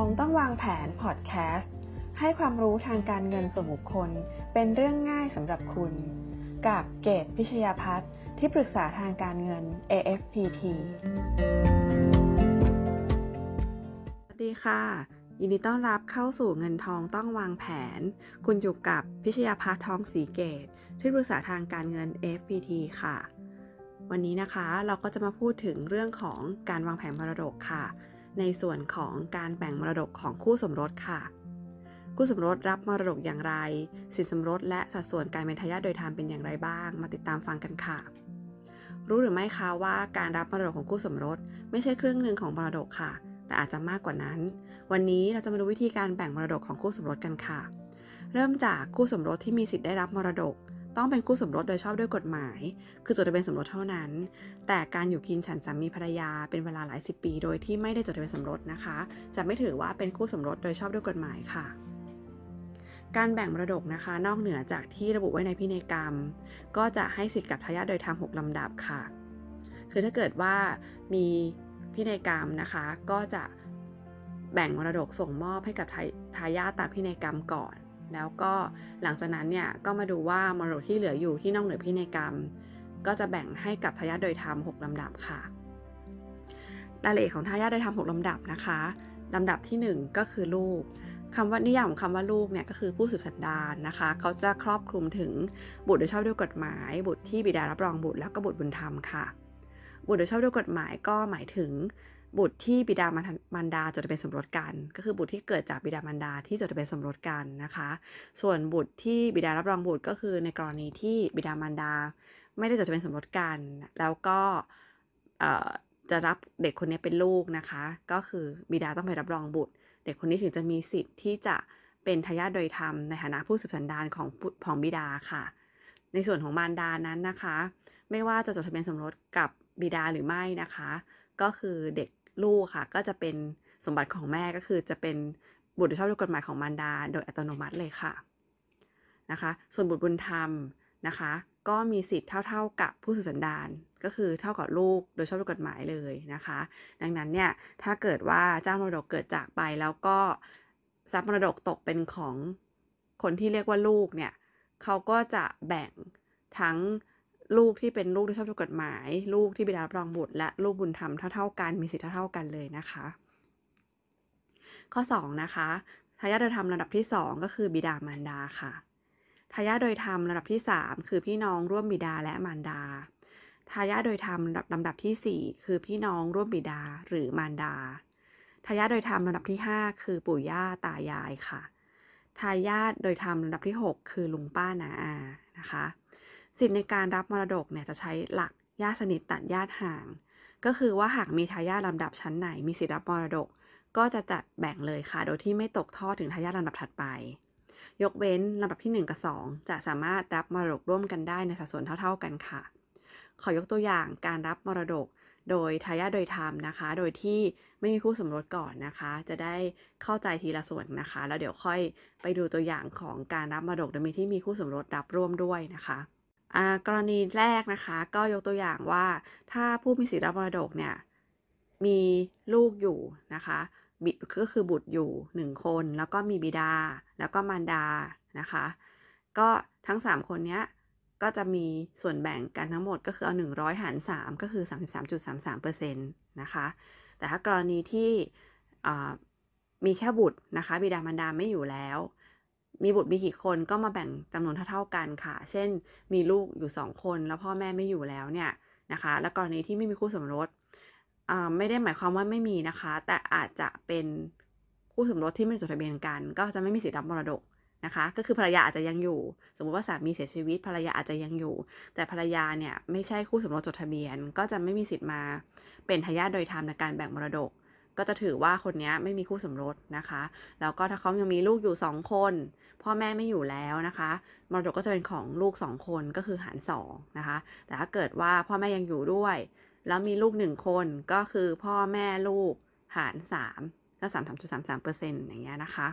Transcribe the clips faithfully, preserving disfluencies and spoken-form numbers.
องต้องวางแผนพอดแคสต์ให้ความรู้ทางการเงินส่วนบุคคลเป็นเรื่องง่ายสำหรับคุณกับเกตพิชยาภัทรที่ปรึกษาทางการเงิน เอ เอฟ พี ที สวัสดีค่ะยินดีต้อนรับเข้าสู่เงินทองต้องวางแผนคุณอยู่กับพิชยาภัทรทองศรีเกตที่ปรึกษาทางการเงิน เอ เอฟ พี ที ค่ะวันนี้นะคะเราก็จะมาพูดถึงเรื่องของการวางแผนมรดกค่ะในส่วนของการแบ่งมรดกของคู่สมรสค่ะคู่สมรสรับมรดกอย่างไรสินสมรสและสัดส่วนการเป็นทายาทโดยธรรมเป็นอย่างไรบ้างมาติดตามฟังกันค่ะรู้หรือไม่คะว่าการรับมรดกของคู่สมรสไม่ใช่ครึ่งหนึ่งของมรดกค่ะแต่อาจจะมากกว่านั้นวันนี้เราจะมาดูวิธีการแบ่งมรดกของคู่สมรสกันค่ะเริ่มจากคู่สมรสที่มีสิทธิ์ได้รับมรดกต้องเป็นคู่สมรสโดยชอบด้วยกฎหมายคือจดทะเบียนสมรสเท่านั้นแต่การอยู่กินฉันสามีภรรยาเป็นเวลาหลายสิบปีโดยที่ไม่ได้จดทะเบียนสมรสนะคะจะไม่ถือว่าเป็นคู่สมรสโดยชอบด้วยกฎหมายค่ะการแบ่งมรดกนะคะนอกเหนือจากที่ระบุไว้ในพินัยกรรมก็จะให้สิทธิ์กับทายาทโดยธรรมหกลำดับค่ะคือถ้าเกิดว่ามีพินัยกรรมนะคะก็จะแบ่งมรดกส่งมอบให้กับทายาทตามพินัยกรรมก่อนแล้วก็หลังจากนั้นเนี่ยก็มาดูว่ามรดกที่เหลืออยู่ที่นอกเหนือพินัยกรรมก็จะแบ่งให้กับทายาทโดยธรรมหกลำดับค่ะรายละเอียดของทายาทโดยธรรมหกลำดับนะคะลำดับที่หนึ่งก็คือลูกคำว่านิยามของคำว่าลูกเนี่ยก็คือผู้สืบสันดานนะคะเขาจะครอบคลุมถึงบุตรโดยชอบด้วยกฎหมายบุตรที่บิดารับรองบุตรแล้วก็บุตรบุญธรรมค่ะบุตรโดยชอบด้วยกฎหมายก็หมายถึงบุตรที่บิดามารดาจดทะเบียนสมรสกันก็คือบุตรที่เกิดจากบิดามารดาที่จดทะเบียนสมรสกันนะคะส่วนบุตรที่บิดารับรองบุตรก็คือในกรณีที่บิดามารดาไม่ได้จดทะเบียนสมรสกันแล้วก็จะรับเด็กคนนี้เป็นลูกนะคะก็คือบิดาต้องไปรับรองบุตรเด็กคนนี้ถึงจะมีสิทธิ์ที่จะเป็นทายาทโดยธรรมในฐานะผู้สืบสันดานของของบิดาค่ะในส่วนของมารดานั้นนะคะไม่ว่าจะจดทะเบียนสมรสกับบิดาหรือไม่นะคะก็คือเด็กลูกค่ะก็จะเป็นสมบัติของแม่ก็คือจะเป็นบุตรโดยชอบด้วยกฎหมายของมารดาโดยอัตโนมัติเลยค่ะนะคะส่วนบุตรบุญธรรมนะคะก็มีสิทธิ์เท่าๆกับผู้สืบสันดานก็คือเท่ากับลูกโดยชอบด้วยกฎหมายเลยนะคะดังนั้นเนี่ยถ้าเกิดว่าเจ้ามรดกเกิดจากไปแล้วก็ทรัพย์มรดกตกเป็นของคนที่เรียกว่าลูกเนี่ยเขาก็จะแบ่งทั้งลูกที่เป็นลูกโดยชอบด้วยกฎหมายลูกที่บิดารับรองบุตรและลูกบุญธรรมเท่าๆกันมีสิทธิ์เท่าๆกันเลยนะคะข้อสองนะคะทายาทโดยธรรมระดับที่สองก็คือบิดามารดาค่ะทายาทโดยธรรมระดับที่สามคือพี่น้องร่วมบิดาและมารดาทายาทโดยธรรมลำดับที่สี่คือพี่น้องร่วมบิดาหรือมารดาทายาทโดยธรรมลำดับที่ห้าคือปู่ย่าตายายค่ะทายาทโดยธรรมลำดับที่หกคือลุงป้าน้าอานะคะสิทธิในการรับมรดกเนี่ยจะใช้หลักญาติสนิทตัดญาติห่างก็คือว่าหากมีทายาทลำดับชั้นไหนมีสิทธิรับมรดกก็จะจัดแบ่งเลยค่ะโดยที่ไม่ตกทอดถึงทายาทลำดับถัดไปยกเว้นลำดับที่หนึ่งกับสองจะสามารถรับมรดกร่วมกันได้ในสัดส่วนเท่าๆกันค่ะขอยกตัวอย่างการรับมรดกโดยทายาทโดยธรรมนะคะโดยที่ไม่มีคู่สมรสก่อนนะคะจะได้เข้าใจทีละส่วนนะคะแล้วเดี๋ยวค่อยไปดูตัวอย่างของการรับมรดกโดยมีที่มีคู่สมรสรับร่วมด้วยนะคะกรณีแรกนะคะก็ยกตัวอย่างว่าถ้าผู้มีสิทธิรับมรดกเนี่ยมีลูกอยู่นะคะก็คือบุตรอยู่หนึ่งคนแล้วก็มีบิดาแล้วก็มารดานะคะก็ทั้งสามคนเนี้ยก็จะมีส่วนแบ่งกันทั้งหมดก็คือเอาหนึ่งร้อยหารสามก็คือ สามสิบสามจุดสามสามเปอร์เซ็นต์ นะคะแต่ถ้ากรณีที่มีแค่บุตรนะคะบิดามารดาไม่อยู่แล้วมีบุตรมีกี่คนก็มาแบ่งจำนวนเท่าๆกันค่ะเช่นมีลูกอยู่สองคนแล้วพ่อแม่ไม่อยู่แล้วเนี่ยนะคะและกรณีที่ไม่มีคู่สมรสไม่ได้หมายความว่าไม่มีนะคะแต่อาจจะเป็นคู่สมรสที่ไม่จดทะเบียนกันก็จะไม่มีสิทธิรับมรดกนะคะก็คือภรรยาอาจจะยังอยู่สมมติว่าสามีเสียชีวิตภรรยาอาจจะยังอยู่แต่ภรรยาเนี่ยไม่ใช่คู่สมรสจดทะเบียนก็จะไม่มีสิทธิ์มาเป็นทายาทโดยธรรมในการแบ่งมรดกก็จะถือว่าคนนี้ไม่มีคู่สมรสนะคะแล้วก็ถ้าเขายังมีลูกอยู่สองคนพ่อแม่ไม่อยู่แล้วนะคะมรดกก็จะเป็นของลูกสองคนก็คือหารสองนะคะแต่ถ้าเกิดว่าพ่อแม่ยังอยู่ด้วยแล้วมีลูกหนึ่งคนก็คือพ่อแม่ลูกหารสามก็ สามสิบสามจุดสามสามเปอร์เซ็นต์ อย่างเงี้ยนะคะ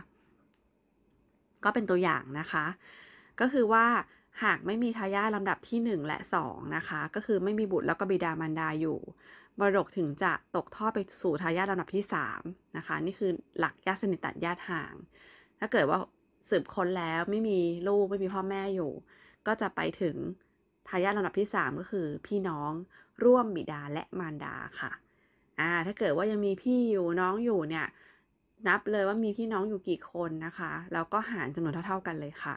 ก็เป็นตัวอย่างนะคะก็คือว่าหากไม่มีทายาทลำดับที่หนึ่งและสองนะคะก็คือไม่มีบุตรแล้วก็บิดามารดาอยู่ มรดกถึงจะตกทอดไปสู่ทายาทลำดับที่สามนะคะนี่คือหลักญาติสนิทตัดญาติห่างถ้าเกิดว่าสืบค้นแล้วไม่มีลูกไม่มีพ่อแม่อยู่ก็จะไปถึงทายาทลำดับที่สามก็คือพี่น้องร่วมบิดาและมารดาค่ะอ่าถ้าเกิดว่ายังมีพี่อยู่น้องอยู่เนี่ยนับเลยว่ามีพี่น้องอยู่กี่คนนะคะแล้วก็หารจำนวนเท่าๆกันเลยค่ะ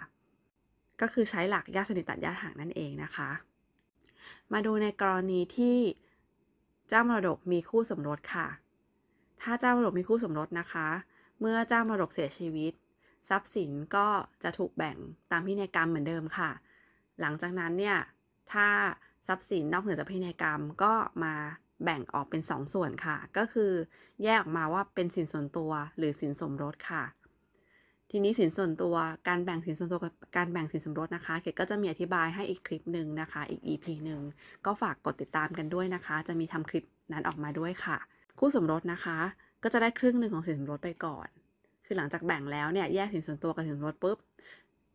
ก็คือใช้หลักญาติสนิทตัดญาติห่างนั่นเองนะคะมาดูในกรณีที่เจ้ามรดกมีคู่สมรสค่ะถ้าเจ้ามรดกมีคู่สมรสนะคะเมื่อเจ้ามรดกเสียชีวิตทรัพย์สินก็จะถูกแบ่งตามพินัยกรรมเหมือนเดิมค่ะหลังจากนั้นเนี่ยถ้าทรัพย์สินนอกเหนือจากพินัยกรรมก็มาแบ่งออกเป็นสอง ส, ส่วนค่ะก็คือแยกออกมาว่าเป็นสินส่วนตัวหรือสินสมรสค่ะทีนี้สินส่วนตัวการแบ่งสินส่วนตัวกับการแบ่งสินสมรสนะคะเกดก็จะมีอธิบายให้อีกคลิปหนึ่งนะคะอีก อี พี หนึ่งก็ฝากกดติดตามกันด้วยนะคะจะมีทำคลิปนั้นออกมาด้วยค่ะคู่สมรสนะคะก็จะได้ครึ่งหนึ่งของสินสมรสไปก่อนคือหลังจากแบ่งแล้วเนี่ยแยกสินส่วนตัวกับสินสมรสปุ๊บ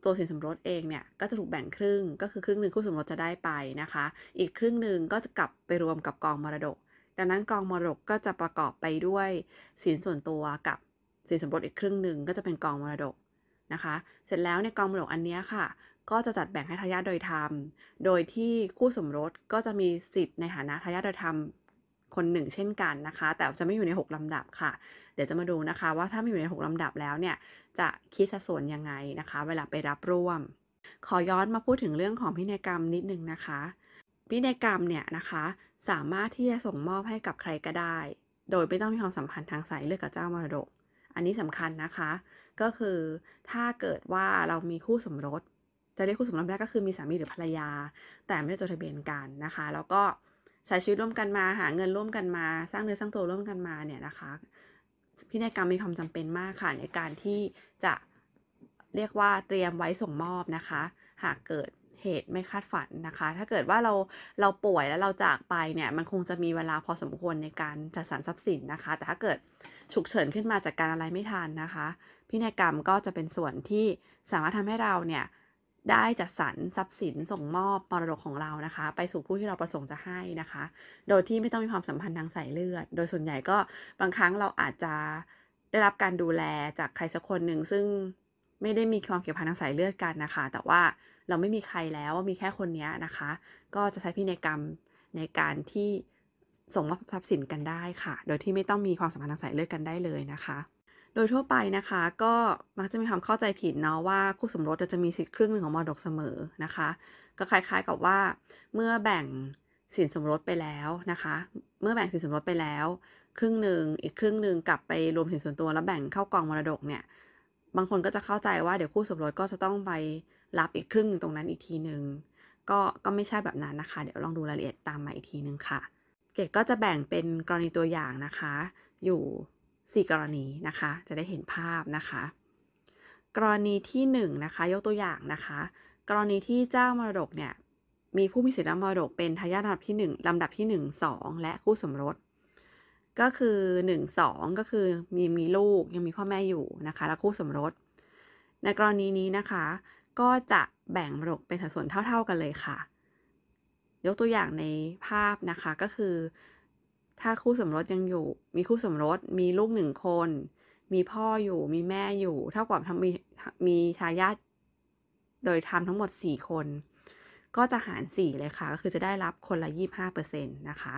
ตัวสินสมรสเองเนี่ยก็จะถูกแบ่งครึ่งก็คือครึ่งหนึ่งคู่สมรสจะได้ไปนะคะอีกครึ่งหนึ่งก็จะกลับไปรวมกับกองมรดกดังนั้นกองมรดกก็จะประกอบไปด้วยสินส่วนตัวกับสินสมรสอีกครึ่งหนึ่งก็จะเป็นกองมรดกนะคะเสร็จแล้วในกองมรดกอันนี้ค่ะก็จะจัดแบ่งให้ทายาทโดยธรรมโดยที่คู่สมรสก็จะมีสิทธิ์ในฐานะทายาทโดยธรรมคนหนึ่งเช่นกันนะคะแต่จะไม่อยู่ในหกลำดับค่ะเดี๋ยวจะมาดูนะคะว่าถ้าไม่อยู่ในหกลำดับแล้วเนี่ยจะคิดสัดส่วนยังไงนะคะเวลาไปรับร่วมขอย้อนมาพูดถึงเรื่องของพินัยกรรมนิดนึงนะคะพินัยกรรมเนี่ยนะคะสามารถที่จะส่งมอบให้กับใครก็ได้โดยไม่ต้องมีความสัมพันธ์ทางสายเลือดกับเจ้ามรดกอันนี้สำคัญนะคะก็คือถ้าเกิดว่าเรามีคู่สมรสจะเรียกคู่สมรสได้ก็คือมีสามีหรือภรรยาแต่ไม่ได้จดทะเบียนกันนะคะแล้วก็ใช้ชีวิตร่วมกันมาหาเงินร่วมกันมาสร้างเนื้อสร้างตัวร่วมกันมาเนี่ยนะคะพินัยกรรมมีความจำเป็นมากค่ะในการที่จะเรียกว่าเตรียมไว้ส่งมอบนะคะหากเกิดเหตุไม่คาดฝันนะคะถ้าเกิดว่าเราเราป่วยแล้วเราจากไปเนี่ยมันคงจะมีเวลาพอสมควรในการจัดสรรทรัพย์สินนะคะแต่ถ้าเกิดฉุกเฉินขึ้นมาจากการอะไรไม่ทันนะคะพินัยกรรมก็จะเป็นส่วนที่สามารถทำให้เราเนี่ยได้จัดสรรทรัพย์สินส่งมอบมรดกของเรานะคะไปสู่ผู้ที่เราประสงค์จะให้นะคะโดยที่ไม่ต้องมีความสัมพันธ์ทางสายเลือดโดยส่วนใหญ่ก็บางครั้งเราอาจจะได้รับการดูแลจากใครสักคนหนึ่งซึ่งไม่ได้มีความเกี่ยวพันทางสายเลือดกันนะคะแต่ว่าเราไม่มีใครแล้วมีแค่คนนี้นะคะก็จะใช้พินัยกรรมในการที่ส่งมอบทรัพย์สินกันได้ค่ะโดยที่ไม่ต้องมีความสัมพันธ์ทางสายเลือดกันได้เลยนะคะโดยทั่วไปนะคะก็มักจะมีความเข้าใจผิดเนาะว่าคู่สมรสจะมีสิทธิ์ครึ่งหนึ่งของมรดกเสมอนะคะก็คล้ายๆกับว่าเมื่อแบ่งสินสมรสไปแล้วนะคะเมื่อแบ่งสินสมรสไปแล้วครึ่งหนึ่งอีกครึ่งหนึ่งกลับไปรวมสินส่วนตัวแล้วแบ่งเข้ากองมรดกเนี่ยบางคนก็จะเข้าใจว่าเดี๋ยวคู่สมรสก็จะต้องไปรับอีกครึ่งนึงตรงนั้นอีกทีหนึ่งก็ก็ไม่ใช่แบบนั้นนะคะเดี๋ยวลองดูรายละเอียดตามมาอีกทีหนึ่งค่ะเกดก็จะแบ่งเป็นกรณีตัวอย่างนะคะอยู่สี่กรณีนะคะจะได้เห็นภาพนะคะกรณีที่หนึ่งนะคะยกตัวอย่างนะคะกรณีที่เจ้ามรดกเนี่ยมีผู้มีสิทธิรับมรดกเป็นทายาทลำดับที่หนึ่งลำดับที่หนึ่ง สองและคู่สมรสก็คือหนึ่ง สองก็คือมีมีลูกยังมีพ่อแม่อยู่นะคะและคู่สมรสในกรณีนี้นะคะก็จะแบ่งมรดกเป็นสัดส่วนเท่าๆกันเลยค่ะยกตัวอย่างในภาพนะคะก็คือถ้าคู่สมรสยังอยู่มีคู่สมรสมีลูกหนึ่งคนมีพ่ออยู่มีแม่อยู่เท่ากับมีมีทายาทโดยธรรมทั้งหมดสี่คนก็จะหารสี่เลยค่ะก็คือจะได้รับคนละ ยี่สิบห้าเปอร์เซ็นต์ นะคะ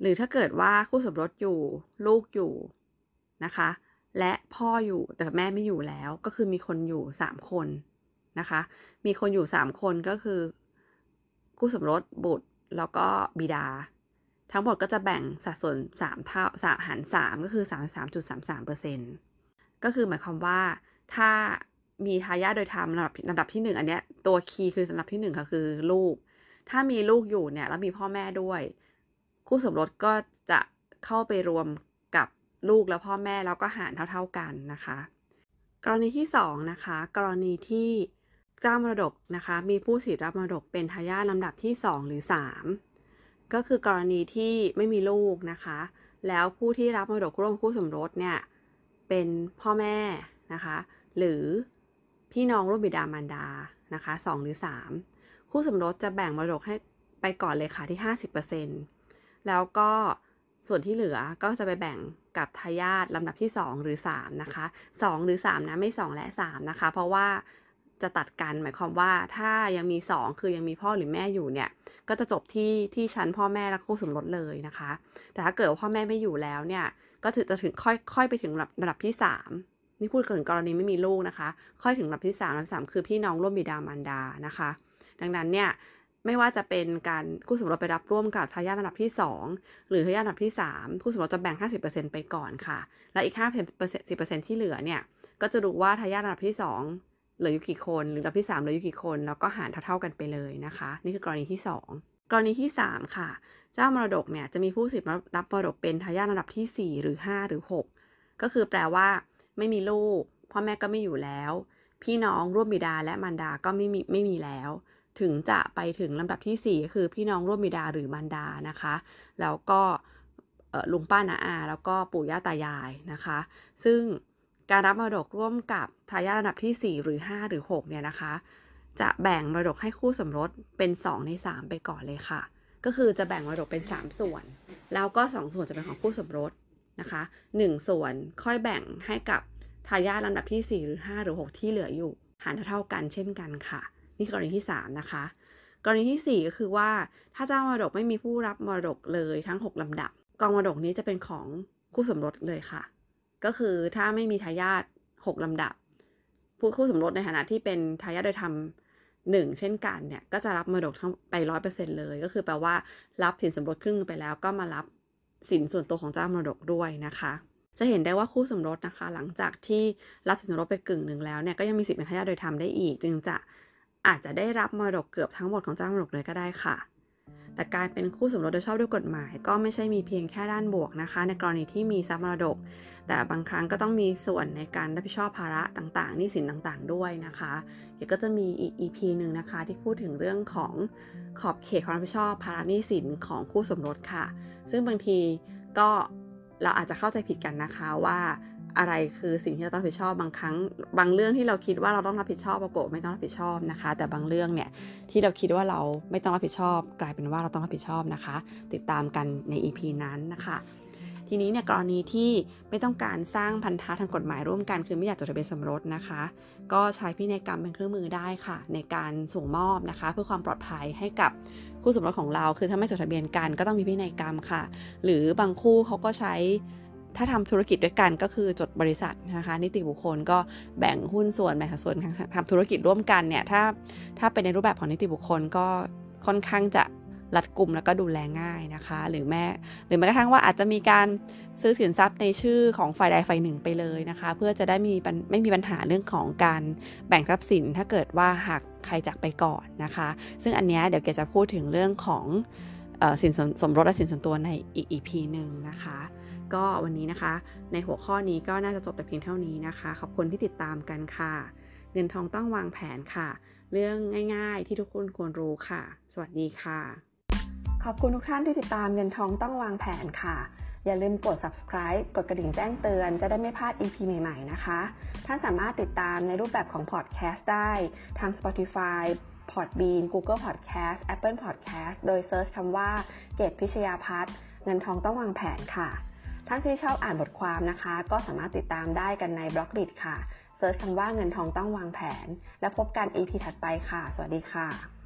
หรือถ้าเกิดว่าคู่สมรสอยู่ลูกอยู่นะคะและพ่ออยู่แต่แม่ไม่อยู่แล้วก็คือมีคนอยู่สามคนนะคะมีคนอยู่สามคนก็คือคู่สมรสบุตรแล้วก็บิดาทั้งหมดก็จะแบ่งสัดส่วนสามเท่าสามหารสามก็คือ สามสิบสามจุดสามสามเปอร์เซ็นต์ ก็คือหมายความว่าถ้ามีทายาทโดยธรรมลำดับลำดับที่หนึ่งอันเนี้ยตัวคีย์คือลำดับที่หนึ่งค่ะคือลูกถ้ามีลูกอยู่เนี่ยแล้วมีพ่อแม่ด้วยคู่สมรสก็จะเข้าไปรวมกับลูกและพ่อแม่แล้วก็หารเท่าๆกันนะคะกรณีที่สองนะคะกรณีที่เจ้ามรดกนะคะมีผู้สิทธิรับมรดกเป็นทายาทลำดับที่สองหรือสามก็คือกรณีที่ไม่มีลูกนะคะแล้วผู้ที่รับมรดกร่วมคู่สมรสเนี่ยเป็นพ่อแม่นะคะหรือพี่น้องร่วมบิดามารดานะคะสองหรือสามคู่สมรสจะแบ่งมรดกให้ไปก่อนเลยค่ะที่ ห้าสิบเปอร์เซ็นต์ แล้วก็ ส่วนที่เหลือก็จะไปแบ่งกับทายาทลำดับที่สองหรือสามนะคะสองหรือสามนะไม่สองและสามนะคะเพราะว่าจะตัดกันหมายความว่าถ้ายังมีสองคือยังมีพ่อหรือแม่อยู่เนี่ยก็จะจบที่ที่ชั้นพ่อแม่และคู่สมรสเลยนะคะแต่ถ้าเกิดว่าพ่อแม่ไม่อยู่แล้วเนี่ยก็จะถึงค่อยค่อยไปถึงลำดับที่สามนี่พูดถึงกรณีไม่มีลูกนะคะค่อยถึงลำดับที่สามลำดับที่สามคือพี่น้องร่วมบิดามารดานะคะดังนั้นเนี่ยไม่ว่าจะเป็นการคู่สมรสไปรับร่วมกับทายาทลำดับที่สองหรือทายาทลำดับที่สามคู่สมรสจะแบ่ง ห้าสิบเปอร์เซ็นต์ ไปก่อนค่ะและอีก ห้าสิบเปอร์เซ็นต์ ที่เหลือเนี่ยก็จะดูว่าทายาทลำดับที่สองเหลืออยู่กี่คนหรือลำดับที่สามเหลืออยู่กี่คนแล้วก็หารเท่าๆกันไปเลยนะคะนี่คือกรณีที่สองกรณีที่สามค่ะเจ้ามรดกเนี่ยจะมีผู้สืบรับมรดกเป็นทายาทลำดับที่สี่หรือห้าหรือหกก็คือแปลว่าไม่มีลูกพ่อแม่ก็ไม่อยู่แล้วพี่น้องร่วมบิดาและมารดาก็ไม่มีไม่มีแล้วถึงจะไปถึงลำดับที่สี่คือพี่น้องร่วมบิดาหรือมารดานะคะแล้วก็ลุงป้าน้าอาแล้วก็ปู่ย่าตายายนะคะซึ่งการรับมรดกร่วมกับทายาทลำดับที่สี่หรือห้าหรือหกเนี่ยนะคะจะแบ่งมรดกให้คู่สมรสเป็นสองในสามไปก่อนเลยค่ะก็คือจะแบ่งมรดกเป็นสามส่วนแล้วก็สองส่วนจะเป็นของคู่สมรสนะคะหนึ่งส่วนค่อยแบ่งให้กับทายาทลำดับที่สี่หรือห้าหรือหกที่เหลืออยู่หารเท่ากันเช่นกันค่ะนี่กรณีที่สามนะคะกรณีที่สี่ก็คือว่าถ้าเจ้ามรดกไม่มีผู้รับมรดกเลยทั้งหกลำดับกองมรดกนี้จะเป็นของคู่สมรสเลยค่ะก็คือถ้าไม่มีทายาทหกลำดับผู้คู่สมรสในฐานะที่เป็นทายาทโดยธรรมหนึ่งเช่นกันเนี่ยก็จะรับมรดกทั้งไป ร้อยเปอร์เซ็นต์ เลยก็คือแปลว่ารับสินสมรสครึ่งไปแล้วก็มารับสินส่วนตัวของเจ้ามรดกด้วยนะคะจะเห็นได้ว่าคู่สมรสนะคะหลังจากที่รับสินสมรสไปกึ่งหนึ่งแล้วเนี่ยก็ยังมีสิทธิ์เป็นทายาทโดยธรรมได้อีกจึงจะอาจจะได้รับมรดกเกือบทั้งหมดของเจ้ามรดกเลยก็ได้ค่ะแต่การเป็นคู่สมรสโดยชอบด้วยกฎหมายก็ไม่ใช่มีเพียงแค่ด้านบวกนะคะในกรณีที่มีทรัพย์มรดกแต่บางครั้งก็ต้องมีส่วนในการรับผิดชอบภาระต่างๆหนี้สินต่างๆด้วยนะคะเดี๋ยวก็จะมีอีก อี พี นึงนะคะที่พูดถึงเรื่องของขอบเขตความรับผิดชอบภาระหนี้สินของคู่สมรสค่ะซึ่งบางทีก็เราอาจจะเข้าใจผิดกันนะคะว่าอะไรคือสิ่งที่เราต้องรับผิดชอบบางครั้งบางเรื่องที่เราคิดว่าเราต้องรับผิดชอบปรากฏไม่ต้องรับผิดชอบนะคะแต่บางเรื่องเนี่ยที่เราคิดว่าเราไม่ต้องรับผิดชอบกลายเป็นว่าเราต้องรับผิดชอบนะคะติดตามกันใน อี พี นั้นนะคะทีนี้เนี่ยกรณีที่ไม่ต้องการสร้างพันธะทางกฎหมายร่วมกันคือไม่อยากจดทะเบียนสมรสนะคะก็ใช้พินัยกรรมเป็นเครื่องมือได้ค่ะในการส่งมอบนะคะเพื่อความปลอดภัยให้กับคู่สมรสของเราคือถ้าไม่จดทะเบียนกันก็ต้องมีพินัยกรรมค่ะหรือบางคู่เขาก็ใช้ถ้าทำธุรกิจด้วยกันก็คือจดบริษัทนะคะนิติบุคคลก็แบ่งหุ้นส่วนแบ่งสัดส่วนทำธุรกิจร่วมกันเนี่ยถ้าถ้าเป็นในรูปแบบของนิติบุคคลก็ค่อนข้างจะรัดกุมแล้วก็ดูแลง่ายนะคะหรือแม้หรือแม้กระทั่งว่าอาจจะมีการซื้อสินทรัพย์ในชื่อของฝ่ายใดฝ่ายหนึ่งไปเลยนะคะเพื่อจะได้มีไม่มีปัญหาเรื่องของการแบ่งทรัพย์สินถ้าเกิดว่าหากใครจากไปก่อนนะคะซึ่งอันนี้เดี๋ยวแกจะพูดถึงเรื่องของสินสมรสและสินส่วนตัวในอีก อี พี หนึ่งนะคะก็วันนี้นะคะในหัวข้อนี้ก็น่าจะจบแต่เพียงเท่านี้นะคะขอบคุณที่ติดตามกันค่ะเงินทองต้องวางแผนค่ะเรื่องง่ายๆที่ทุกคนควรรู้ค่ะสวัสดีค่ะขอบคุณทุกท่านที่ติดตามเงินทองต้องวางแผนค่ะอย่าลืมกด subscribe กดกระดิ่งแจ้งเตือนจะได้ไม่พลาด อี พี ใหม่ๆนะคะท่านสามารถติดตามในรูปแบบของ podcast ได้ทาง Spotify Podbean Google Podcast Apple Podcast โดย search คำว่าเกตพิชยาภัทรเงินทองต้องวางแผนค่ะท่านที่ชอบอ่านบทความนะคะก็สามารถติดตามได้กันในบล็อกดิทค่ะเซิร์ชคำว่าเงินทองต้องวางแผนและพบกัน อี พี ถัดไปค่ะสวัสดีค่ะ